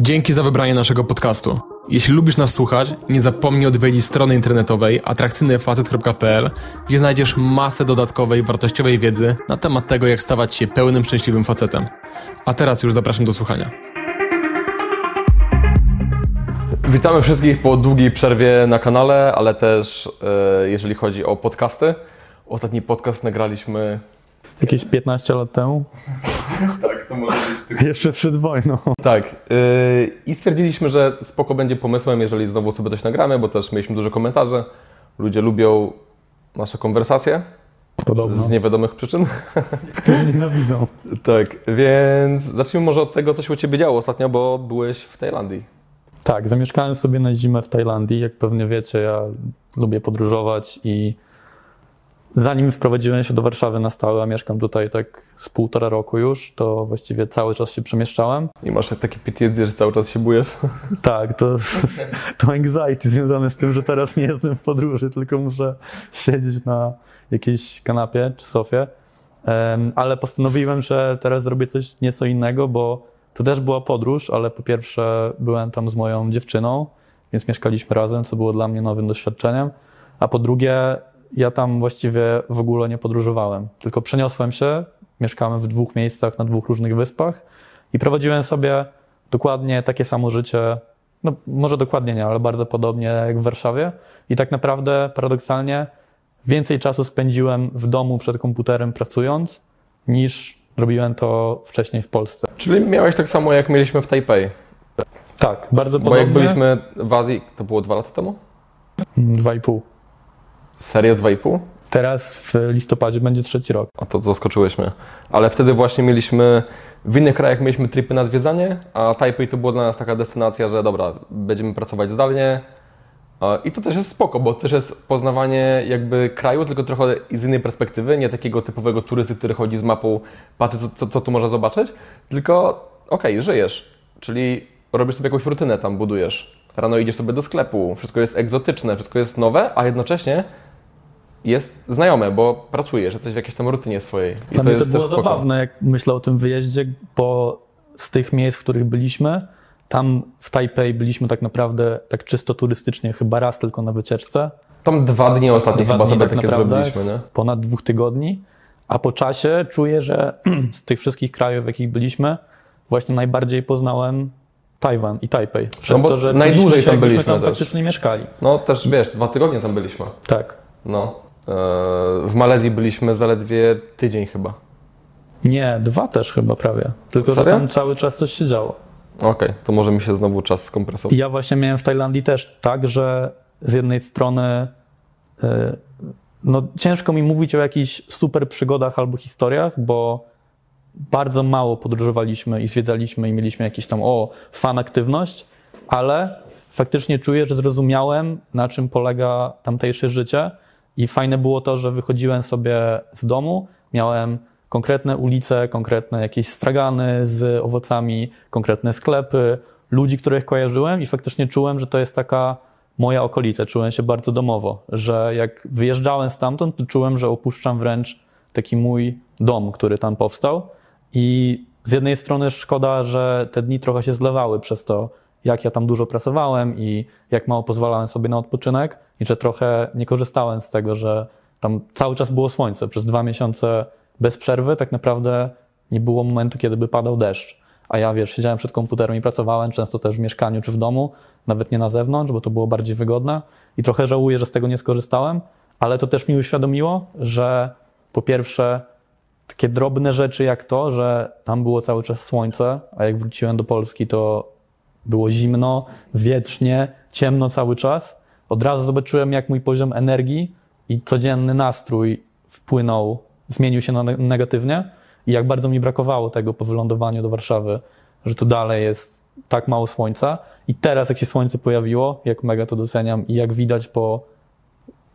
Dzięki za wybranie naszego podcastu. Jeśli lubisz nas słuchać, nie zapomnij odwiedzić strony internetowej atrakcyjnyfacet.pl, gdzie znajdziesz masę dodatkowej, wartościowej wiedzy na temat tego, jak stawać się pełnym, szczęśliwym facetem. A teraz już zapraszam do słuchania. Witamy wszystkich po długiej przerwie na kanale, ale też jeżeli chodzi o podcasty. Ostatni podcast nagraliśmy... Jakieś 15 lat temu? Tak, to może być tylko... Jeszcze przed wojną. Tak. I stwierdziliśmy, że spoko będzie pomysłem, jeżeli znowu sobie coś nagramy, bo też mieliśmy dużo komentarzy. Ludzie lubią nasze konwersacje. Podobno. Z niewiadomych przyczyn. Które nienawidzą. Tak, więc zacznijmy może od tego, co się u Ciebie działo ostatnio, bo byłeś w Tajlandii. Tak, zamieszkałem sobie na zimę w Tajlandii. Jak pewnie wiecie, ja lubię podróżować i... Zanim wprowadziłem się do Warszawy na stałe, a mieszkam tutaj tak z 1,5 roku już, to właściwie cały czas się przemieszczałem. I masz taki PTSD, że cały czas się bujesz? Tak, to anxiety związane z tym, że teraz nie jestem w podróży, tylko muszę siedzieć na jakiejś kanapie czy sofie. Ale postanowiłem, że teraz zrobię coś nieco innego, bo to też była podróż, ale po pierwsze byłem tam z moją dziewczyną, więc mieszkaliśmy razem, co było dla mnie nowym doświadczeniem, a po drugie ja tam właściwie w ogóle nie podróżowałem, tylko przeniosłem się, mieszkałem w 2 miejscach na 2 różnych wyspach i prowadziłem sobie dokładnie takie samo życie, no może dokładnie nie, ale bardzo podobnie jak w Warszawie i tak naprawdę paradoksalnie więcej czasu spędziłem w domu przed komputerem pracując niż robiłem to wcześniej w Polsce. Czyli miałeś tak samo jak mieliśmy w Taipei? Tak, bardzo podobnie. Bo jak byliśmy w Azji, to było 2 lata temu? 2,5. Serio 2,5? Teraz w listopadzie będzie 3. rok. A to zaskoczyłeś mnie. Ale wtedy właśnie mieliśmy, w innych krajach mieliśmy tripy na zwiedzanie, a Taipei to była dla nas taka destynacja, że dobra, będziemy pracować zdalnie. I to też jest spoko, bo też jest poznawanie jakby kraju, tylko trochę z innej perspektywy, nie takiego typowego turysty, który chodzi z mapą, patrzy co tu można zobaczyć, tylko okej, żyjesz, czyli robisz sobie jakąś rutynę tam, budujesz. Rano idziesz sobie do sklepu, wszystko jest egzotyczne, wszystko jest nowe, a jednocześnie jest znajome, bo pracujesz, jesteś w jakiejś tam rutynie swojej. I to jest też spoko. Zabawne, jak myślę o tym wyjeździe, bo z tych miejsc, w których byliśmy, tam w Tajpej byliśmy tak naprawdę tak czysto turystycznie, chyba raz tylko na wycieczce. Tam 2 dni ostatnio chyba sobie takie zrobiliśmy, nie? Ponad 2 tygodni, a po czasie czuję, że z tych wszystkich krajów, w jakich byliśmy, właśnie najbardziej poznałem Tajwan i Tajpej. Przez to, że najdłużej tam byliśmy, tam faktycznie mieszkali. No też wiesz, 2 tygodnie tam byliśmy. Tak. No. W Malezji byliśmy zaledwie tydzień chyba. Nie, 2 też chyba prawie. Tylko że tam cały czas coś się działo. Okej, to może mi się znowu czas skompresował. Ja właśnie miałem w Tajlandii też tak, że z jednej strony no ciężko mi mówić o jakichś super przygodach albo historiach, bo bardzo mało podróżowaliśmy i zwiedzaliśmy i mieliśmy jakąś tam fan aktywność, ale faktycznie czuję, że zrozumiałem, na czym polega tamtejsze życie. I fajne było to, że wychodziłem sobie z domu, miałem konkretne ulice, konkretne jakieś stragany z owocami, konkretne sklepy, ludzi, których kojarzyłem i faktycznie czułem, że to jest taka moja okolica. Czułem się bardzo domowo, że jak wyjeżdżałem stamtąd, to czułem, że opuszczam wręcz taki mój dom, który tam powstał. I z jednej strony szkoda, że te dni trochę się zlewały przez to, jak ja tam dużo pracowałem i jak mało pozwalałem sobie na odpoczynek i że trochę nie korzystałem z tego, że tam cały czas było słońce. Przez 2 miesiące bez przerwy tak naprawdę nie było momentu, kiedy by padał deszcz. A ja wiesz, siedziałem przed komputerem i pracowałem, często też w mieszkaniu czy w domu, nawet nie na zewnątrz, bo to było bardziej wygodne i trochę żałuję, że z tego nie skorzystałem, ale to też mi uświadomiło, że po pierwsze takie drobne rzeczy jak to, że tam było cały czas słońce, a jak wróciłem do Polski, to było zimno, wietrznie, ciemno cały czas. Od razu zobaczyłem, jak mój poziom energii i codzienny nastrój wpłynął, zmienił się negatywnie i jak bardzo mi brakowało tego po wylądowaniu do Warszawy, że tu dalej jest tak mało słońca. I teraz, jak się słońce pojawiło, jak mega to doceniam i jak widać po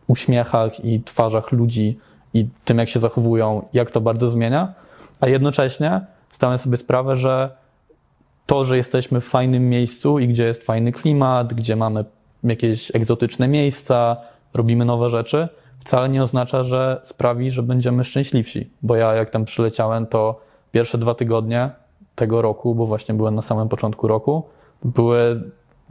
uśmiechach i twarzach ludzi i tym, jak się zachowują, jak to bardzo zmienia. A jednocześnie zdałem sobie sprawę, że to, że jesteśmy w fajnym miejscu i gdzie jest fajny klimat, gdzie mamy jakieś egzotyczne miejsca, robimy nowe rzeczy, wcale nie oznacza, że sprawi, że będziemy szczęśliwsi. Bo ja jak tam przyleciałem, to pierwsze 2 tygodnie tego roku, bo właśnie byłem na samym początku roku,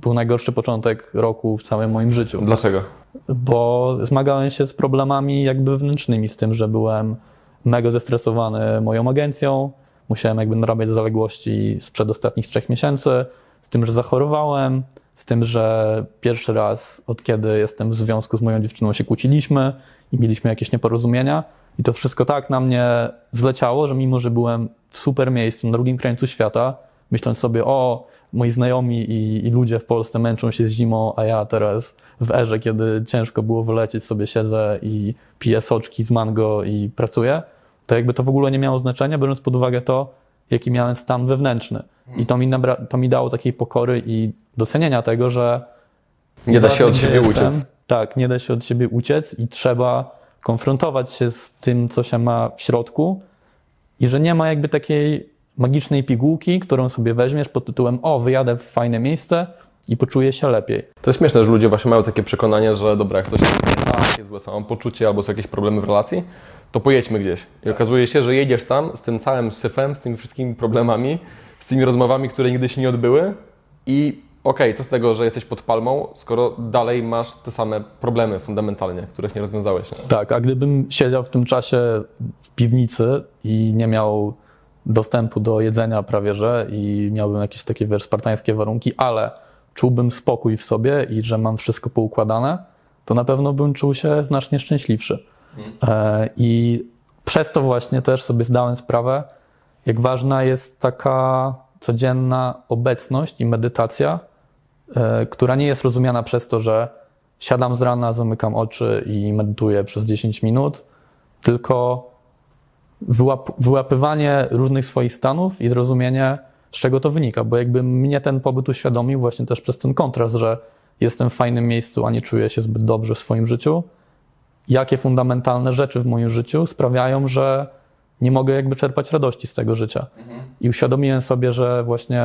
był najgorszy początek roku w całym moim życiu. Dlaczego? Bo zmagałem się z problemami jakby wewnętrznymi, z tym, że byłem mega zestresowany moją agencją, musiałem jakby narabiać zaległości sprzed ostatnich 3 miesięcy, z tym, że zachorowałem, z tym, że pierwszy raz od kiedy jestem w związku z moją dziewczyną się kłóciliśmy i mieliśmy jakieś nieporozumienia. I to wszystko tak na mnie zleciało, że mimo, że byłem w super miejscu, na drugim krańcu świata, myśląc sobie, o, moi znajomi i ludzie w Polsce męczą się z zimą, a ja teraz w erze, kiedy ciężko było wylecieć, sobie siedzę i piję soczki z mango i pracuję, to jakby to w ogóle nie miało znaczenia, biorąc pod uwagę to, jaki miałem stan wewnętrzny. I to mi dało takiej pokory i docenienia tego, że nie da się od siebie uciec. Tak, nie da się od siebie uciec i trzeba konfrontować się z tym, co się ma w środku i że nie ma jakby takiej magicznej pigułki, którą sobie weźmiesz pod tytułem o, wyjadę w fajne miejsce i poczuję się lepiej. To jest śmieszne, że ludzie właśnie mają takie przekonanie, że dobra, jak ktoś ma takie złe samopoczucie albo są jakieś problemy w relacji, to pojedźmy gdzieś. I okazuje się, że jedziesz tam z tym całym syfem, z tymi wszystkimi problemami, z tymi rozmowami, które nigdy się nie odbyły i okej, co z tego, że jesteś pod palmą, skoro dalej masz te same problemy fundamentalnie, których nie rozwiązałeś. Nie? Tak, a gdybym siedział w tym czasie w piwnicy i nie miał dostępu do jedzenia prawie że i miałbym jakieś takie, wiesz, spartańskie warunki, ale czułbym spokój w sobie i że mam wszystko poukładane, to na pewno bym czuł się znacznie szczęśliwszy. I przez to właśnie też sobie zdałem sprawę, jak ważna jest taka codzienna obecność i medytacja, która nie jest rozumiana przez to, że siadam z rana, zamykam oczy i medytuję przez 10 minut, tylko wyłapywanie różnych swoich stanów i zrozumienie, z czego to wynika, bo jakby mnie ten pobyt uświadomił właśnie też przez ten kontrast, że jestem w fajnym miejscu, a nie czuję się zbyt dobrze w swoim życiu. Jakie fundamentalne rzeczy w moim życiu sprawiają, że nie mogę jakby czerpać radości z tego życia. I uświadomiłem sobie, że właśnie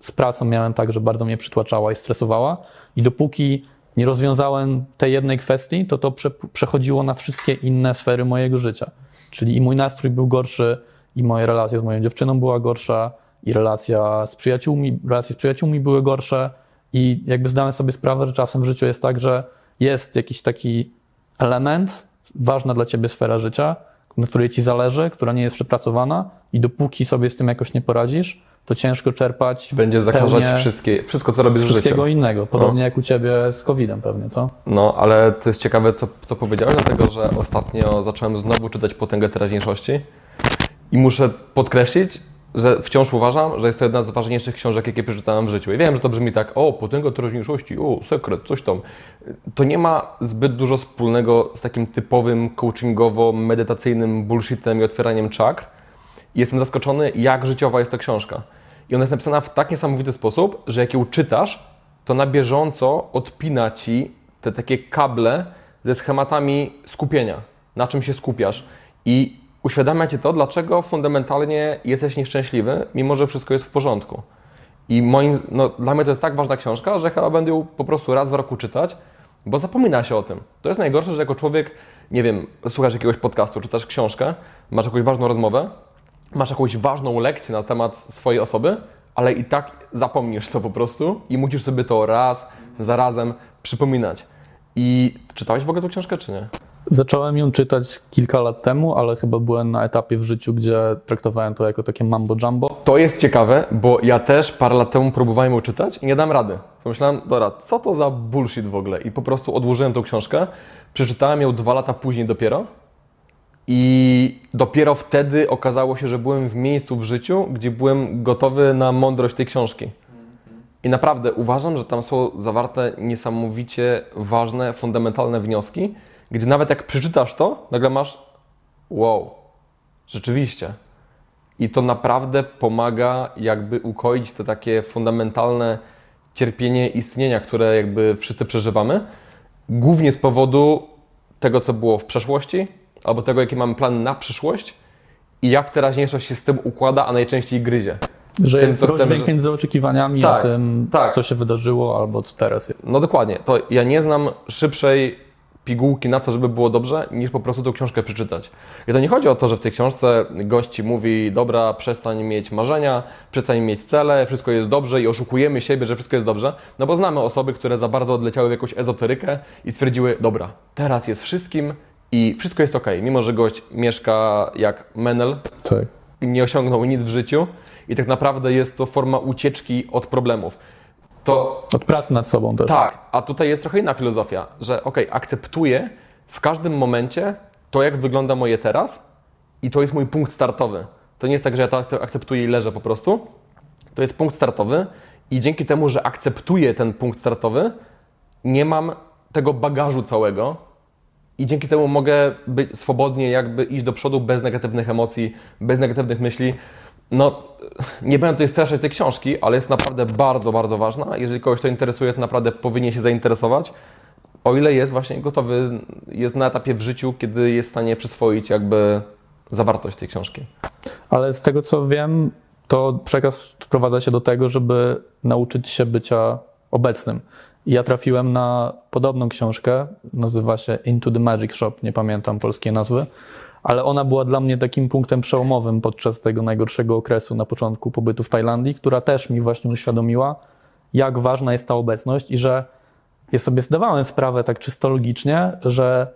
z pracą miałem tak, że bardzo mnie przytłaczała i stresowała i dopóki nie rozwiązałem tej jednej kwestii, to przechodziło na wszystkie inne sfery mojego życia. Czyli i mój nastrój był gorszy, i moja relacja z moją dziewczyną była gorsza, i relacje z przyjaciółmi były gorsze i jakby zdałem sobie sprawę, że czasem w życiu jest tak, że jest jakiś taki element, ważna dla ciebie sfera życia, na której ci zależy, która nie jest przepracowana i dopóki sobie z tym jakoś nie poradzisz, to ciężko czerpać. Będzie zakażać wszystko, co robisz w życiu. Wszystkiego innego, podobnie jak u ciebie z COVID-em pewnie, co? No, ale to jest ciekawe, co powiedziałeś, dlatego że ostatnio zacząłem znowu czytać Potęgę Teraźniejszości i muszę podkreślić, że wciąż uważam, że jest to jedna z ważniejszych książek, jakie przeczytałem w życiu. I wiem, że to brzmi tak, o, Potęga Teraźniejszości, o, sekret, coś tam. To nie ma zbyt dużo wspólnego z takim typowym coachingowo-medytacyjnym bullshitem i otwieraniem czakr. I jestem zaskoczony, jak życiowa jest ta książka. I ona jest napisana w tak niesamowity sposób, że jak ją czytasz, to na bieżąco odpina ci te takie kable ze schematami skupienia, na czym się skupiasz. I uświadamia Cię to, dlaczego fundamentalnie jesteś nieszczęśliwy, mimo że wszystko jest w porządku. I dla mnie to jest tak ważna książka, że chyba będę ją po prostu raz w roku czytać, bo zapomina się o tym. To jest najgorsze, że jako człowiek, nie wiem, słuchasz jakiegoś podcastu, czytasz książkę, masz jakąś ważną rozmowę, masz jakąś ważną lekcję na temat swojej osoby, ale i tak zapomnisz to po prostu i musisz sobie to raz za razem przypominać. I czytałeś w ogóle tę książkę, czy nie? Zacząłem ją czytać kilka lat temu, ale chyba byłem na etapie w życiu, gdzie traktowałem to jako takie mambo jumbo. To jest ciekawe, bo ja też parę lat temu próbowałem ją czytać i nie dam rady. Pomyślałem, dobra, co to za bullshit w ogóle? I po prostu odłożyłem tą książkę, przeczytałem ją 2 lata później dopiero i dopiero wtedy okazało się, że byłem w miejscu w życiu, gdzie byłem gotowy na mądrość tej książki. I naprawdę uważam, że tam są zawarte niesamowicie ważne, fundamentalne wnioski, gdzie nawet jak przeczytasz to, nagle masz wow, rzeczywiście. I to naprawdę pomaga jakby ukoić te takie fundamentalne cierpienie istnienia, które jakby wszyscy przeżywamy, głównie z powodu tego, co było w przeszłości, albo tego, jaki mamy plan na przyszłość i jak teraźniejszość się z tym układa, a najczęściej gryzie. Że jest rozdźwięk między oczekiwaniami a tym, co się wydarzyło, albo co teraz jest. No dokładnie. To ja nie znam szybszej pigułki na to, żeby było dobrze, niż po prostu tą książkę przeczytać. I to nie chodzi o to, że w tej książce gość ci mówi, dobra, przestań mieć marzenia, przestań mieć cele, wszystko jest dobrze i oszukujemy siebie, że wszystko jest dobrze, no bo znamy osoby, które za bardzo odleciały w jakąś ezoterykę i stwierdziły, dobra, teraz jest wszystkim i wszystko jest okej, mimo że gość mieszka jak menel, tak. Nie osiągnął nic w życiu i tak naprawdę jest to forma ucieczki od problemów. To, od pracy nad sobą też. Tak, a tutaj jest trochę inna filozofia, że okej, akceptuję w każdym momencie to, jak wygląda moje teraz i to jest mój punkt startowy. To nie jest tak, że ja to akceptuję i leżę po prostu. To jest punkt startowy i dzięki temu, że akceptuję ten punkt startowy, nie mam tego bagażu całego i dzięki temu mogę być swobodnie jakby iść do przodu bez negatywnych emocji, bez negatywnych myśli. No, nie będę tutaj streszczać tej książki, ale jest naprawdę bardzo, bardzo ważna. Jeżeli kogoś to interesuje, to naprawdę powinien się zainteresować. O ile jest właśnie gotowy, jest na etapie w życiu, kiedy jest w stanie przyswoić jakby zawartość tej książki. Ale z tego co wiem, to przekaz sprowadza się do tego, żeby nauczyć się bycia obecnym. Ja trafiłem na podobną książkę, nazywa się Into the Magic Shop, nie pamiętam polskiej nazwy. Ale ona była dla mnie takim punktem przełomowym podczas tego najgorszego okresu na początku pobytu w Tajlandii, która też mi właśnie uświadomiła, jak ważna jest ta obecność i że ja sobie zdawałem sprawę tak czysto logicznie, że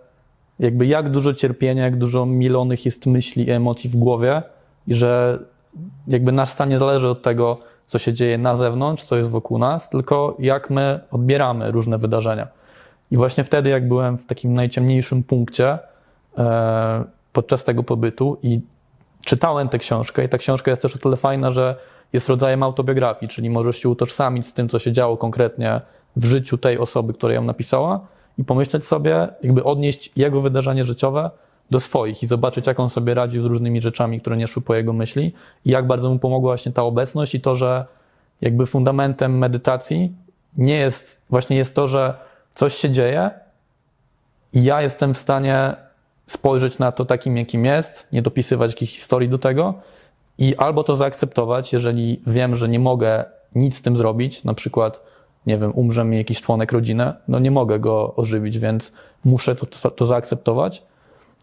jakby jak dużo cierpienia, jak dużo milonych jest myśli i emocji w głowie i że jakby nasz stan nie zależy od tego, co się dzieje na zewnątrz, co jest wokół nas, tylko jak my odbieramy różne wydarzenia. I właśnie wtedy, jak byłem w takim najciemniejszym punkcie, podczas tego pobytu i czytałem tę książkę i ta książka jest też o tyle fajna, że jest rodzajem autobiografii, czyli możesz się utożsamić z tym, co się działo konkretnie w życiu tej osoby, która ją napisała i pomyśleć sobie, jakby odnieść jego wydarzenie życiowe do swoich i zobaczyć, jak on sobie radził z różnymi rzeczami, które nie szły po jego myśli i jak bardzo mu pomogła właśnie ta obecność i to, że jakby fundamentem medytacji nie jest, właśnie jest to, że coś się dzieje i ja jestem w stanie spojrzeć na to takim, jakim jest, nie dopisywać jakichś historii do tego i albo to zaakceptować, jeżeli wiem, że nie mogę nic z tym zrobić, na przykład, nie wiem, umrze mi jakiś członek rodziny, no nie mogę go ożywić, więc muszę to zaakceptować,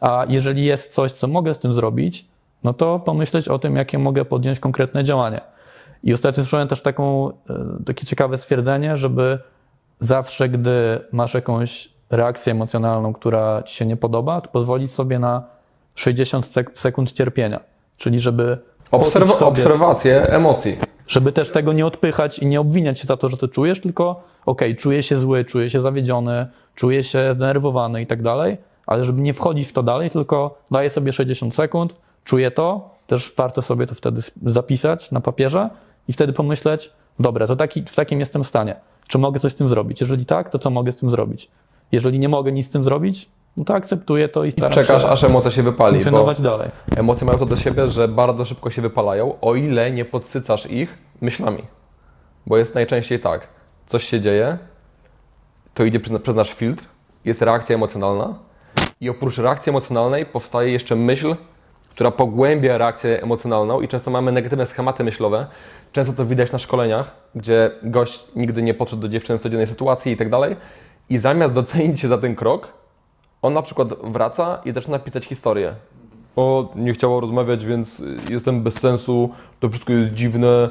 a jeżeli jest coś, co mogę z tym zrobić, no to pomyśleć o tym, jakie mogę podjąć konkretne działania. I ostatnio słyszałem też takie ciekawe stwierdzenie, żeby zawsze, gdy masz jakąś reakcję emocjonalną, która ci się nie podoba, to pozwolić sobie na 60 sekund cierpienia. Czyli żeby obserwację emocji. Żeby też tego nie odpychać i nie obwiniać się za to, że to czujesz, tylko czuję się zły, czuję się zawiedziony, czuję się zdenerwowany i tak dalej, ale żeby nie wchodzić w to dalej, tylko daję sobie 60 sekund, czuję to, też warto sobie to wtedy zapisać na papierze i wtedy pomyśleć, dobra, to w takim jestem stanie. Czy mogę coś z tym zrobić? Jeżeli tak, to co mogę z tym zrobić? Jeżeli nie mogę nic z tym zrobić, no to akceptuję to i staram się czekasz, aż emocja się wypali, funkcjonować dalej. Emocje mają to do siebie, że bardzo szybko się wypalają, o ile nie podsycasz ich myślami. Bo jest najczęściej tak, coś się dzieje, to idzie przez nasz filtr, jest reakcja emocjonalna i oprócz reakcji emocjonalnej powstaje jeszcze myśl, która pogłębia reakcję emocjonalną i często mamy negatywne schematy myślowe. Często to widać na szkoleniach, gdzie gość nigdy nie podszedł do dziewczyny w codziennej sytuacji i tak dalej. I zamiast docenić się za ten krok, on na przykład wraca i zaczyna pisać historię. O, nie chciało rozmawiać, więc jestem bez sensu, to wszystko jest dziwne,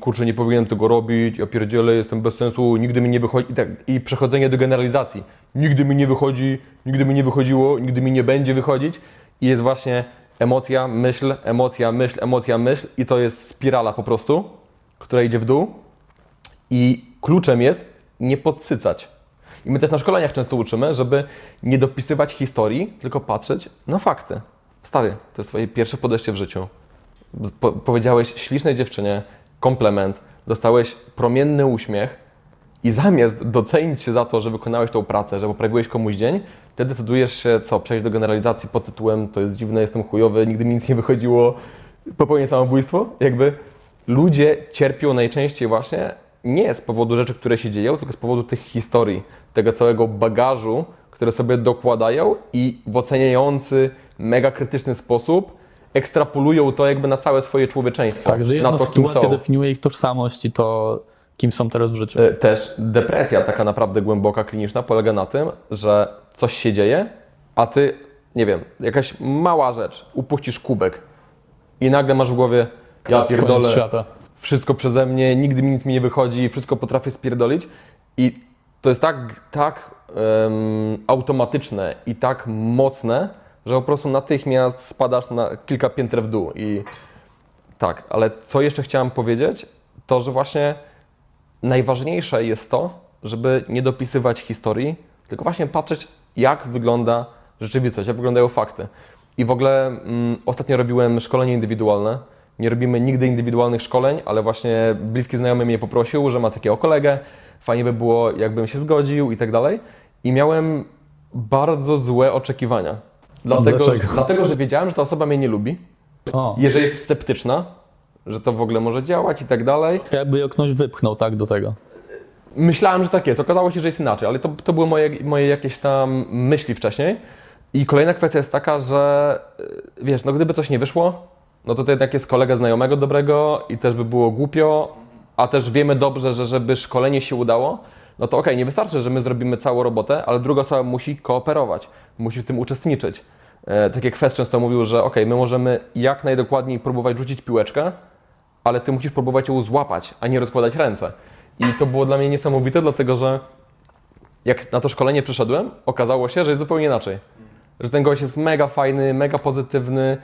kurczę, nie powinienem tego robić, ja pierdzielę, jestem bez sensu, nigdy mi nie wychodzi. I przechodzenie do generalizacji. Nigdy mi nie wychodzi, nigdy mi nie wychodziło, nigdy mi nie będzie wychodzić. I jest właśnie emocja, myśl, emocja, myśl, emocja, myśl i to jest spirala po prostu, która idzie w dół i kluczem jest nie podsycać. I my też na szkoleniach często uczymy, żeby nie dopisywać historii, tylko patrzeć na fakty. Stary, to jest twoje pierwsze podejście w życiu. Powiedziałeś ślicznej dziewczynie komplement, dostałeś promienny uśmiech i zamiast docenić się za to, że wykonałeś tą pracę, że poprawiłeś komuś dzień, ty decydujesz się, przejść do generalizacji pod tytułem to jest dziwne, jestem chujowy, nigdy mi nic nie wychodziło, popełnię samobójstwo. Jakby ludzie cierpią najczęściej właśnie nie z powodu rzeczy, które się dzieją, tylko z powodu tych historii, tego całego bagażu, które sobie dokładają i w oceniający, mega krytyczny sposób ekstrapolują to jakby na całe swoje człowieczeństwo. Tak, że jedna sytuacja definiuje ich tożsamość i to, kim są teraz w życiu. Też depresja taka naprawdę głęboka, kliniczna polega na tym, że coś się dzieje, a ty, nie wiem, jakaś mała rzecz, upuścisz kubek i nagle masz w głowie, ja pierdolę, wszystko przeze mnie, nigdy mi nic mi nie wychodzi, wszystko potrafię spierdolić i to jest tak automatyczne i tak mocne, że po prostu natychmiast spadasz na kilka pięter w dół i tak, ale co jeszcze chciałem powiedzieć, to że właśnie najważniejsze jest to, żeby nie dopisywać historii, tylko właśnie patrzeć, jak wygląda rzeczywistość, jak wyglądają fakty. I w ogóle ostatnio robiłem szkolenie indywidualne. Nie robimy nigdy indywidualnych szkoleń, ale właśnie bliski znajomy mnie poprosił, że ma takiego kolegę, fajnie by było, jakbym się zgodził i tak dalej. I miałem bardzo złe oczekiwania. Dlatego, że wiedziałem, że ta osoba mnie nie lubi, jeżeli jest sceptyczna, że to w ogóle może działać i tak dalej. Jakby ją ktoś wypchnął tak do tego. Myślałem, że tak jest. Okazało się, że jest inaczej, ale to były moje jakieś tam myśli wcześniej. I kolejna kwestia jest taka, że wiesz, no gdyby coś nie wyszło, no to jednak jest kolega znajomego dobrego i też by było głupio, a też wiemy dobrze, że żeby szkolenie się udało, no to okej, nie wystarczy, że my zrobimy całą robotę, ale druga osoba musi kooperować, musi w tym uczestniczyć. Tak jak Fest często mówił, że okej, my możemy jak najdokładniej próbować rzucić piłeczkę, ale ty musisz próbować ją złapać, a nie rozkładać ręce. I to było dla mnie niesamowite, dlatego że jak na to szkolenie przyszedłem, okazało się, że jest zupełnie inaczej. Że ten gość jest mega fajny, mega pozytywny,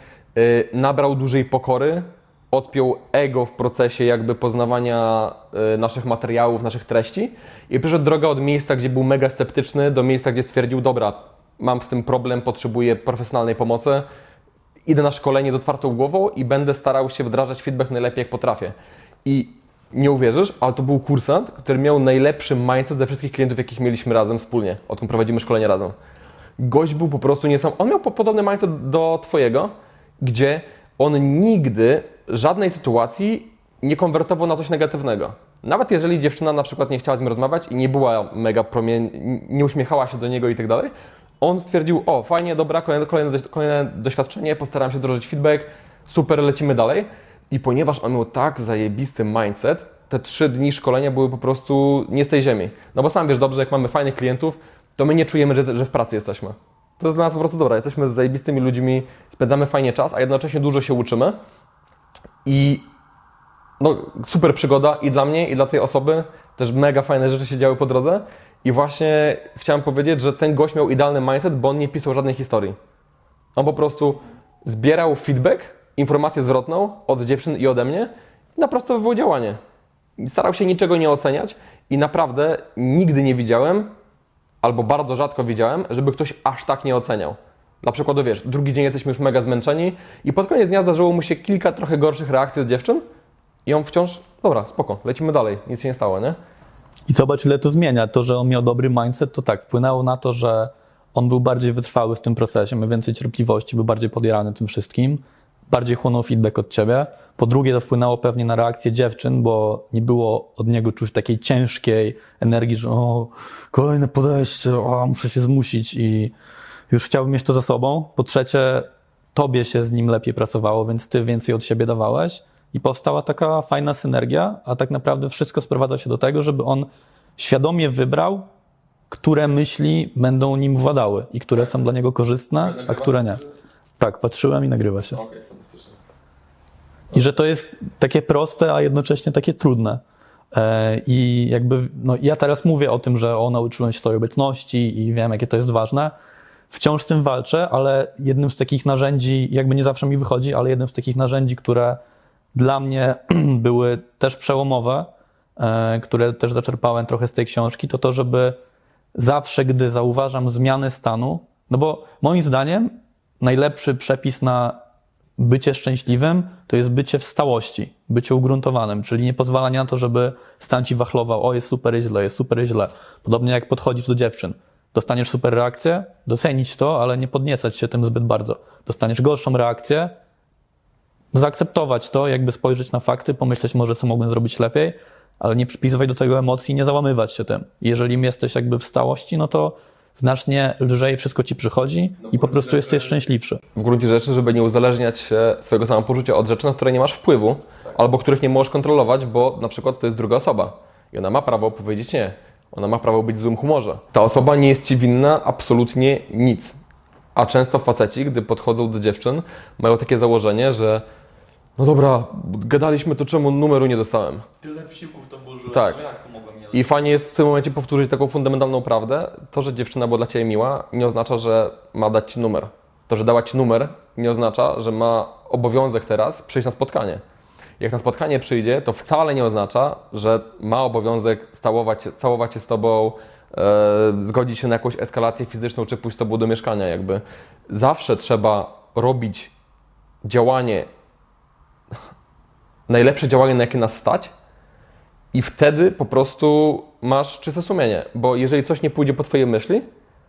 nabrał dużej pokory, odpiął ego w procesie jakby poznawania naszych materiałów, naszych treści i przyszedł droga od miejsca, gdzie był mega sceptyczny, do miejsca, gdzie stwierdził, dobra, mam z tym problem, potrzebuję profesjonalnej pomocy, idę na szkolenie z otwartą głową i będę starał się wdrażać feedback najlepiej jak potrafię. I nie uwierzysz, ale to był kursant, który miał najlepszy mindset ze wszystkich klientów, jakich mieliśmy razem wspólnie, odkąd prowadzimy szkolenie razem. Gość był po prostu niesamowity. On miał podobny mindset do twojego, gdzie on nigdy żadnej sytuacji nie konwertował na coś negatywnego. Nawet jeżeli dziewczyna na przykład nie chciała z nim rozmawiać i nie była mega nie uśmiechała się do niego i tak dalej, on stwierdził, o fajnie, dobra, kolejne doświadczenie, postaram się wdrożyć feedback, super, lecimy dalej. I ponieważ on miał tak zajebisty mindset, te 3 dni szkolenia były po prostu nie z tej ziemi. No bo sam wiesz dobrze, jak mamy fajnych klientów, to my nie czujemy, że w pracy jesteśmy. To jest dla nas po prostu dobra, jesteśmy z zajebistymi ludźmi, spędzamy fajnie czas, a jednocześnie dużo się uczymy. I no, super przygoda i dla mnie, i dla tej osoby. Też mega fajne rzeczy się działy po drodze. I właśnie chciałem powiedzieć, że ten gość miał idealny mindset, bo on nie pisał żadnej historii. On po prostu zbierał feedback, informację zwrotną od dziewczyn i ode mnie i na prosto wywołał działanie. Starał się niczego nie oceniać i naprawdę nigdy nie widziałem, albo bardzo rzadko widziałem, żeby ktoś aż tak nie oceniał. Na przykład, wiesz, drugi dzień jesteśmy już mega zmęczeni i pod koniec dnia zdarzyło mu się kilka trochę gorszych reakcji od dziewczyn i on wciąż, dobra, spoko, lecimy dalej, nic się nie stało, nie? I zobacz, ile to zmienia. To, że on miał dobry mindset, to tak, wpłynęło na to, że on był bardziej wytrwały w tym procesie, miał więcej cierpliwości, był bardziej podjarany tym wszystkim, bardziej chłonął feedback od ciebie. Po drugie, to wpłynęło pewnie na reakcję dziewczyn, bo nie było od niego czuć takiej ciężkiej energii, że o, kolejne podejście, o, muszę się zmusić i już chciałbym mieć to za sobą. Po trzecie, tobie się z nim lepiej pracowało, więc ty więcej od siebie dawałeś i powstała taka fajna synergia, a tak naprawdę wszystko sprowadza się do tego, żeby on świadomie wybrał, które myśli będą nim władały i które są dla niego korzystne, a które nie. Tak, patrzyłem i nagrywa się. Okej, fantastycznie. I że to jest takie proste, a jednocześnie takie trudne. I jakby, no ja teraz mówię o tym, że nauczyłem się tej obecności i wiem, jakie to jest ważne. Wciąż z tym walczę, ale jednym z takich narzędzi, jakby nie zawsze mi wychodzi, ale jednym z takich narzędzi, które dla mnie były też przełomowe, które też zaczerpałem trochę z tej książki, to to, żeby zawsze, gdy zauważam zmiany stanu, no bo moim zdaniem najlepszy przepis na bycie szczęśliwym to jest bycie w stałości, bycie ugruntowanym, czyli nie pozwalanie na to, żeby stan ci wachlował, o jest super źle, podobnie jak podchodzisz do dziewczyn. Dostaniesz super reakcję, docenić to, ale nie podniecać się tym zbyt bardzo. Dostaniesz gorszą reakcję, zaakceptować to, jakby spojrzeć na fakty, pomyśleć może, co mogłem zrobić lepiej, ale nie przypisywać do tego emocji, nie załamywać się tym. Jeżeli jesteś jakby w stałości, no to znacznie lżej wszystko ci przychodzi i po prostu jesteś szczęśliwszy. W gruncie rzeczy, żeby nie uzależniać się swojego samopoczucia od rzeczy, na które nie masz wpływu, albo których nie możesz kontrolować, bo na przykład to jest druga osoba. I ona ma prawo powiedzieć nie. Ona ma prawo być w złym humorze. Ta osoba nie jest ci winna absolutnie nic. A często faceci, gdy podchodzą do dziewczyn, mają takie założenie, że no dobra, gadaliśmy, to czemu numeru nie dostałem? Tyle wsików to burzyłem, tak. No jak to mogłem nie. I fajnie jest w tym momencie powtórzyć taką fundamentalną prawdę. To, że dziewczyna była dla ciebie miła, nie oznacza, że ma dać ci numer. To, że dała ci numer, nie oznacza, że ma obowiązek teraz przyjść na spotkanie. Jak na spotkanie przyjdzie, to wcale nie oznacza, że ma obowiązek całować się z tobą, zgodzić się na jakąś eskalację fizyczną czy pójść z tobą do mieszkania. Jakby. Zawsze trzeba robić działanie, najlepsze działanie, na jakie nas stać, i wtedy po prostu masz czyste sumienie, bo jeżeli coś nie pójdzie po twojej myśli,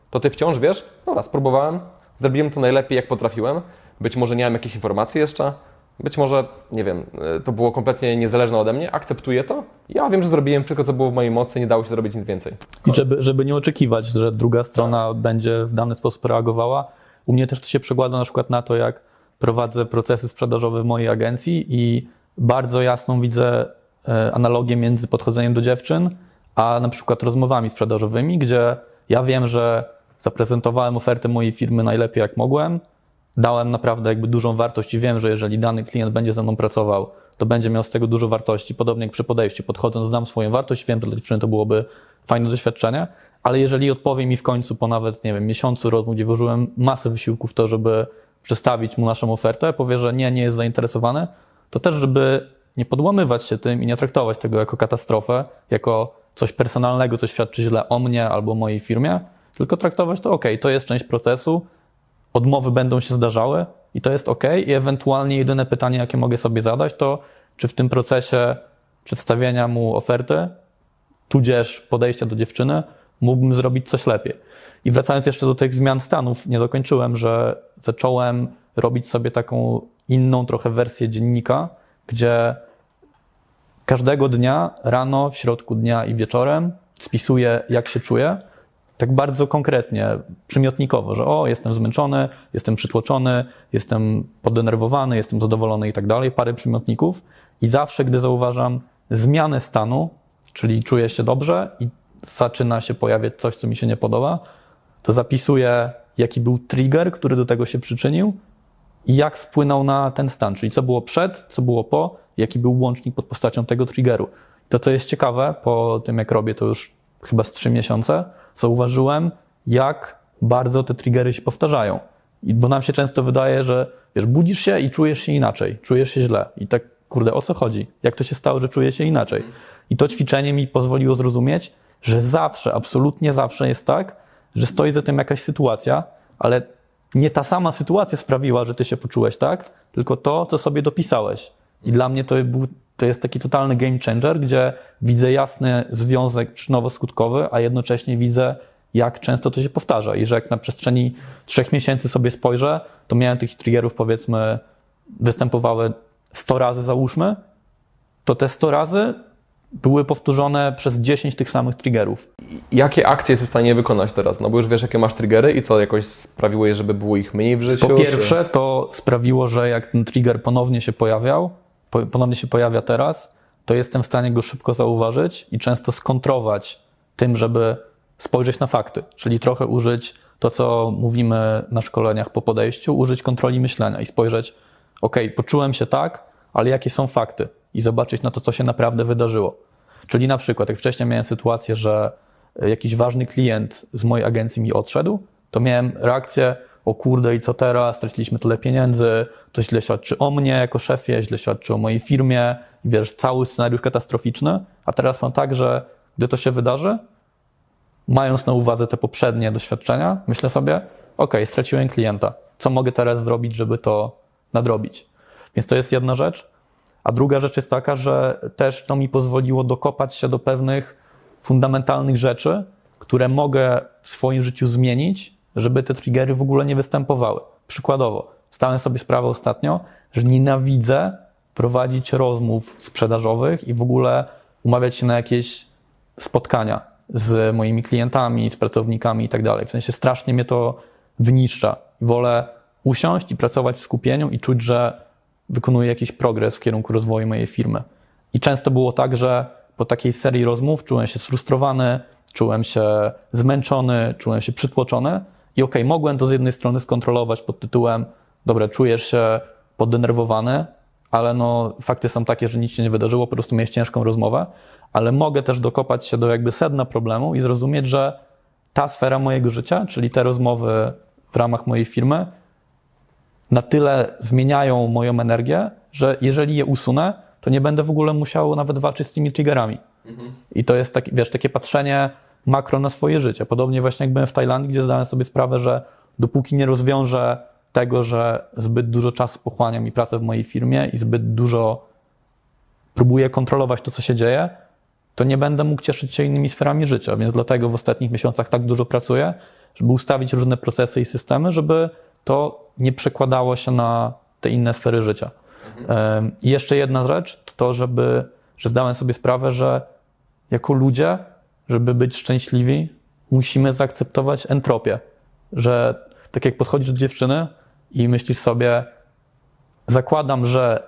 to ty wciąż wiesz, dobra, spróbowałem, zrobiłem to najlepiej jak potrafiłem, być może nie miałem jakiejś informacji jeszcze, być może, nie wiem, to było kompletnie niezależne ode mnie, akceptuję to, ja wiem, że zrobiłem wszystko, co było w mojej mocy, nie dało się zrobić nic więcej. I żeby nie oczekiwać, że druga strona będzie w dany sposób reagowała, u mnie też to się przekłada na przykład na to, jak prowadzę procesy sprzedażowe w mojej agencji i bardzo jasną widzę analogię między podchodzeniem do dziewczyn, a na przykład rozmowami sprzedażowymi, gdzie ja wiem, że zaprezentowałem ofertę mojej firmy najlepiej jak mogłem, dałem naprawdę jakby dużą wartość i wiem, że jeżeli dany klient będzie ze mną pracował, to będzie miał z tego dużo wartości, podobnie jak przy podejściu, podchodząc znam swoją wartość, wiem, że dla dziewczyny to byłoby fajne doświadczenie, ale jeżeli odpowie mi w końcu po nawet, nie wiem, miesiącu rozmów, gdzie włożyłem masę wysiłków w to, żeby przedstawić mu naszą ofertę, powie, że nie jest zainteresowany, to też, żeby nie podłamywać się tym i nie traktować tego jako katastrofę, jako coś personalnego, co świadczy źle o mnie albo o mojej firmie, tylko traktować to okej, to jest część procesu, odmowy będą się zdarzały i to jest okej. I ewentualnie jedyne pytanie, jakie mogę sobie zadać, to czy w tym procesie przedstawienia mu oferty, tudzież podejścia do dziewczyny, mógłbym zrobić coś lepiej. I wracając jeszcze do tych zmian stanów, nie dokończyłem, że zacząłem robić sobie taką inną trochę wersję dziennika, gdzie każdego dnia, rano, w środku dnia i wieczorem spisuję, jak się czuję, tak bardzo konkretnie, przymiotnikowo, że o, jestem zmęczony, jestem przytłoczony, jestem podenerwowany, jestem zadowolony i tak dalej, parę przymiotników i zawsze, gdy zauważam zmianę stanu, czyli czuję się dobrze i zaczyna się pojawiać coś, co mi się nie podoba, to zapisuję, jaki był trigger, który do tego się przyczynił i jak wpłynął na ten stan, czyli co było przed, co było po, jaki był łącznik pod postacią tego triggeru. To, co jest ciekawe, po tym jak robię to już chyba z 3 miesiące, zauważyłem, jak bardzo te triggery się powtarzają. Bo nam się często wydaje, że wiesz, budzisz się i czujesz się inaczej, czujesz się źle. I tak, kurde, o co chodzi? Jak to się stało, że czuję się inaczej? I to ćwiczenie mi pozwoliło zrozumieć, że zawsze, absolutnie zawsze jest tak, że stoi za tym jakaś sytuacja, ale nie ta sama sytuacja sprawiła, że ty się poczułeś tak, tylko to, co sobie dopisałeś. I dla mnie to jest taki totalny game changer, gdzie widzę jasny związek przyczynowo-skutkowy, a jednocześnie widzę, jak często to się powtarza i że jak na przestrzeni 3 miesięcy sobie spojrzę, to miałem tych triggerów, powiedzmy, występowały 100 razy załóżmy, to te 100 razy były powtórzone przez 10 tych samych triggerów. Jakie akcje jesteś w stanie wykonać teraz? No bo już wiesz, jakie masz triggery i co jakoś sprawiło je, żeby było ich mniej w życiu? Po pierwsze, to sprawiło, że jak ten trigger ponownie się pojawia teraz, to jestem w stanie go szybko zauważyć i często skontrować tym, żeby spojrzeć na fakty, czyli trochę użyć to, co mówimy na szkoleniach po podejściu, użyć kontroli myślenia i spojrzeć, okej, poczułem się tak, ale jakie są fakty? I zobaczyć na to, co się naprawdę wydarzyło. Czyli na przykład, jak wcześniej miałem sytuację, że jakiś ważny klient z mojej agencji mi odszedł, to miałem reakcję, o kurde i co teraz, straciliśmy tyle pieniędzy, to źle świadczy o mnie jako szefie, źle świadczy o mojej firmie, wiesz, cały scenariusz katastroficzny, a teraz mam tak, że gdy to się wydarzy, mając na uwadze te poprzednie doświadczenia, myślę sobie, okej, straciłem klienta, co mogę teraz zrobić, żeby to nadrobić? Więc to jest jedna rzecz. A druga rzecz jest taka, że też to mi pozwoliło dokopać się do pewnych fundamentalnych rzeczy, które mogę w swoim życiu zmienić, żeby te triggery w ogóle nie występowały. Przykładowo, zdałem sobie sprawę ostatnio, że nienawidzę prowadzić rozmów sprzedażowych i w ogóle umawiać się na jakieś spotkania z moimi klientami, z pracownikami i tak dalej. W sensie strasznie mnie to wyniszcza. Wolę usiąść i pracować w skupieniu i czuć, że wykonuję jakiś progres w kierunku rozwoju mojej firmy. I często było tak, że po takiej serii rozmów czułem się sfrustrowany, czułem się zmęczony, czułem się przytłoczony i okej, mogłem to z jednej strony skontrolować pod tytułem dobra, czujesz się poddenerwowany, ale no fakty są takie, że nic się nie wydarzyło, po prostu miałeś ciężką rozmowę, ale mogę też dokopać się do jakby sedna problemu i zrozumieć, że ta sfera mojego życia, czyli te rozmowy w ramach mojej firmy na tyle zmieniają moją energię, że jeżeli je usunę, to nie będę w ogóle musiał nawet walczyć z tymi triggerami. Mhm. I to jest tak, wiesz, takie patrzenie makro na swoje życie. Podobnie właśnie jak byłem w Tajlandii, gdzie zdałem sobie sprawę, że dopóki nie rozwiążę tego, że zbyt dużo czasu pochłania mi pracę w mojej firmie i zbyt dużo próbuję kontrolować to, co się dzieje, to nie będę mógł cieszyć się innymi sferami życia, więc dlatego w ostatnich miesiącach tak dużo pracuję, żeby ustawić różne procesy i systemy, żeby to nie przekładało się na te inne sfery życia. Mhm. I jeszcze jedna rzecz to to, że zdałem sobie sprawę, że jako ludzie, żeby być szczęśliwi, musimy zaakceptować entropię, że tak jak podchodzisz do dziewczyny i myślisz sobie, zakładam, że